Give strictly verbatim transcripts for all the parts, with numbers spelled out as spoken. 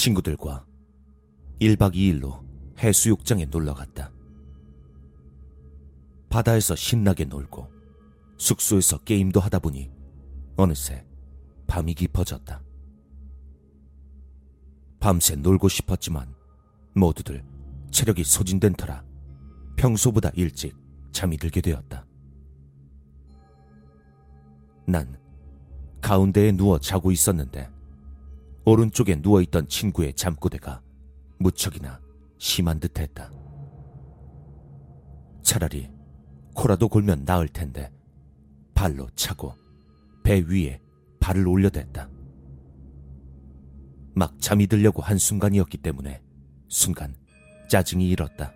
친구들과 일박 이일로 해수욕장에 놀러갔다. 바다에서 신나게 놀고 숙소에서 게임도 하다 보니 어느새 밤이 깊어졌다. 밤새 놀고 싶었지만 모두들 체력이 소진된 터라 평소보다 일찍 잠이 들게 되었다. 난 가운데에 누워 자고 있었는데 오른쪽에 누워있던 친구의 잠꼬대가 무척이나 심한 듯했다. 차라리 코라도 골면 나을 텐데 발로 차고 배 위에 발을 올려댔다. 막 잠이 들려고 한 순간이었기 때문에 순간 짜증이 일었다.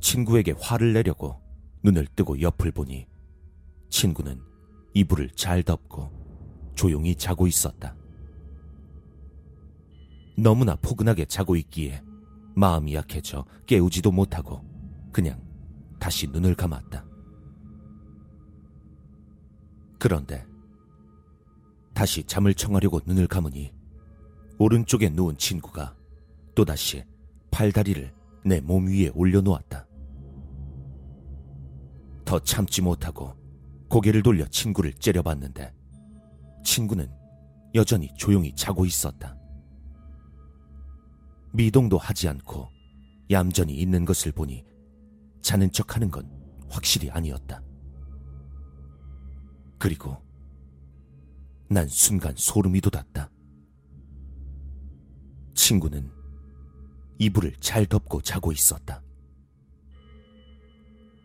친구에게 화를 내려고 눈을 뜨고 옆을 보니 친구는 이불을 잘 덮고 조용히 자고 있었다. 너무나 포근하게 자고 있기에 마음이 약해져 깨우지도 못하고 그냥 다시 눈을 감았다. 그런데 다시 잠을 청하려고 눈을 감으니 오른쪽에 누운 친구가 또다시 팔다리를 내 몸 위에 올려놓았다. 더 참지 못하고 고개를 돌려 친구를 째려봤는데 친구는 여전히 조용히 자고 있었다. 미동도 하지 않고 얌전히 있는 것을 보니 자는 척하는 건 확실히 아니었다. 그리고 난 순간 소름이 돋았다. 친구는 이불을 잘 덮고 자고 있었다.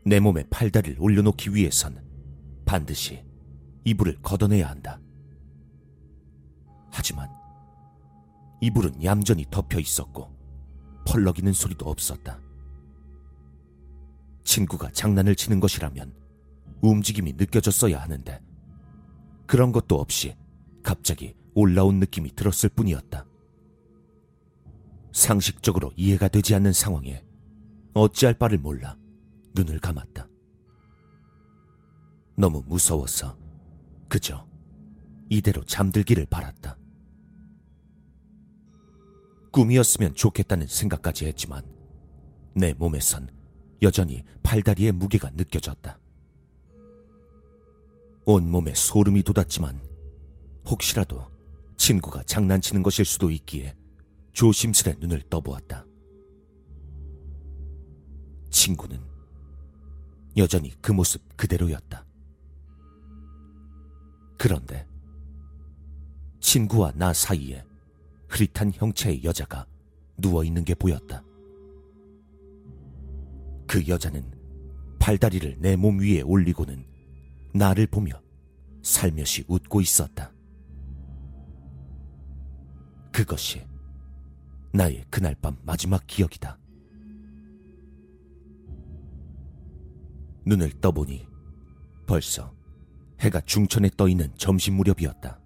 내 몸에 팔다리를 올려놓기 위해선 반드시 이불을 걷어내야 한다. 하지만 이불은 얌전히 덮여 있었고 펄럭이는 소리도 없었다. 친구가 장난을 치는 것이라면 움직임이 느껴졌어야 하는데 그런 것도 없이 갑자기 올라온 느낌이 들었을 뿐이었다. 상식적으로 이해가 되지 않는 상황에 어찌할 바를 몰라 눈을 감았다. 너무 무서워서 그저 이대로 잠들기를 바랐다. 꿈이었으면 좋겠다는 생각까지 했지만 내 몸에선 여전히 팔다리의 무게가 느껴졌다. 온몸에 소름이 돋았지만 혹시라도 친구가 장난치는 것일 수도 있기에 조심스레 눈을 떠보았다. 친구는 여전히 그 모습 그대로였다. 그런데 친구와 나 사이에 흐릿한 형체의 여자가 누워있는 게 보였다. 그 여자는 팔다리를 내 몸 위에 올리고는 나를 보며 살며시 웃고 있었다. 그것이 나의 그날 밤 마지막 기억이다. 눈을 떠보니 벌써 해가 중천에 떠있는 점심 무렵이었다.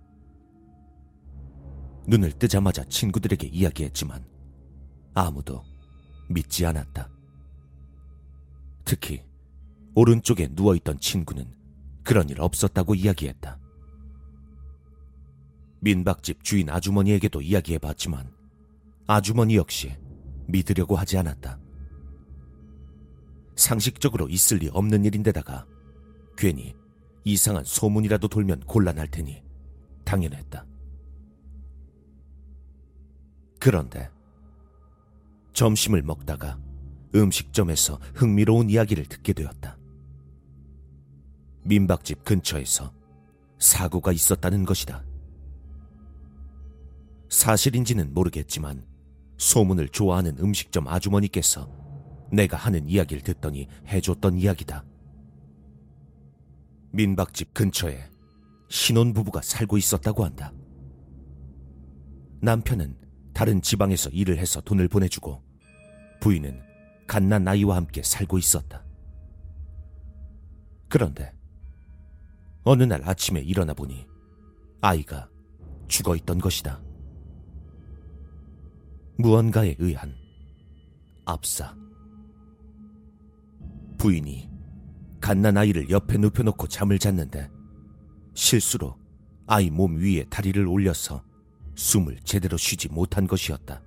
눈을 뜨자마자 친구들에게 이야기했지만 아무도 믿지 않았다. 특히 오른쪽에 누워있던 친구는 그런 일 없었다고 이야기했다. 민박집 주인 아주머니에게도 이야기해봤지만 아주머니 역시 믿으려고 하지 않았다. 상식적으로 있을 리 없는 일인데다가 괜히 이상한 소문이라도 돌면 곤란할 테니 당연했다. 그런데 점심을 먹다가 음식점에서 흥미로운 이야기를 듣게 되었다. 민박집 근처에서 사고가 있었다는 것이다. 사실인지는 모르겠지만 소문을 좋아하는 음식점 아주머니께서 내가 하는 이야기를 듣더니 해줬던 이야기다. 민박집 근처에 신혼부부가 살고 있었다고 한다. 남편은 다른 지방에서 일을 해서 돈을 보내주고 부인은 갓난 아이와 함께 살고 있었다. 그런데 어느 날 아침에 일어나 보니 아이가 죽어있던 것이다. 무언가에 의한 압사. 부인이 갓난 아이를 옆에 눕혀놓고 잠을 잤는데 실수로 아이 몸 위에 다리를 올려서 숨을 제대로 쉬지 못한 것이었다.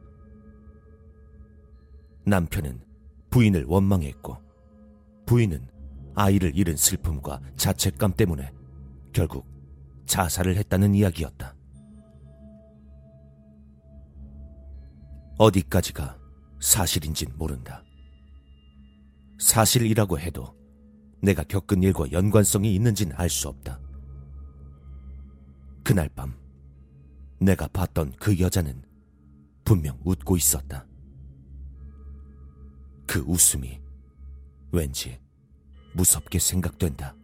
남편은 부인을 원망했고, 부인은 아이를 잃은 슬픔과 자책감 때문에 결국 자살을 했다는 이야기였다. 어디까지가 사실인진 모른다. 사실이라고 해도 내가 겪은 일과 연관성이 있는진 알 수 없다. 그날 밤 내가 봤던 그 여자는 분명 웃고 있었다. 그 웃음이 왠지 무섭게 생각된다.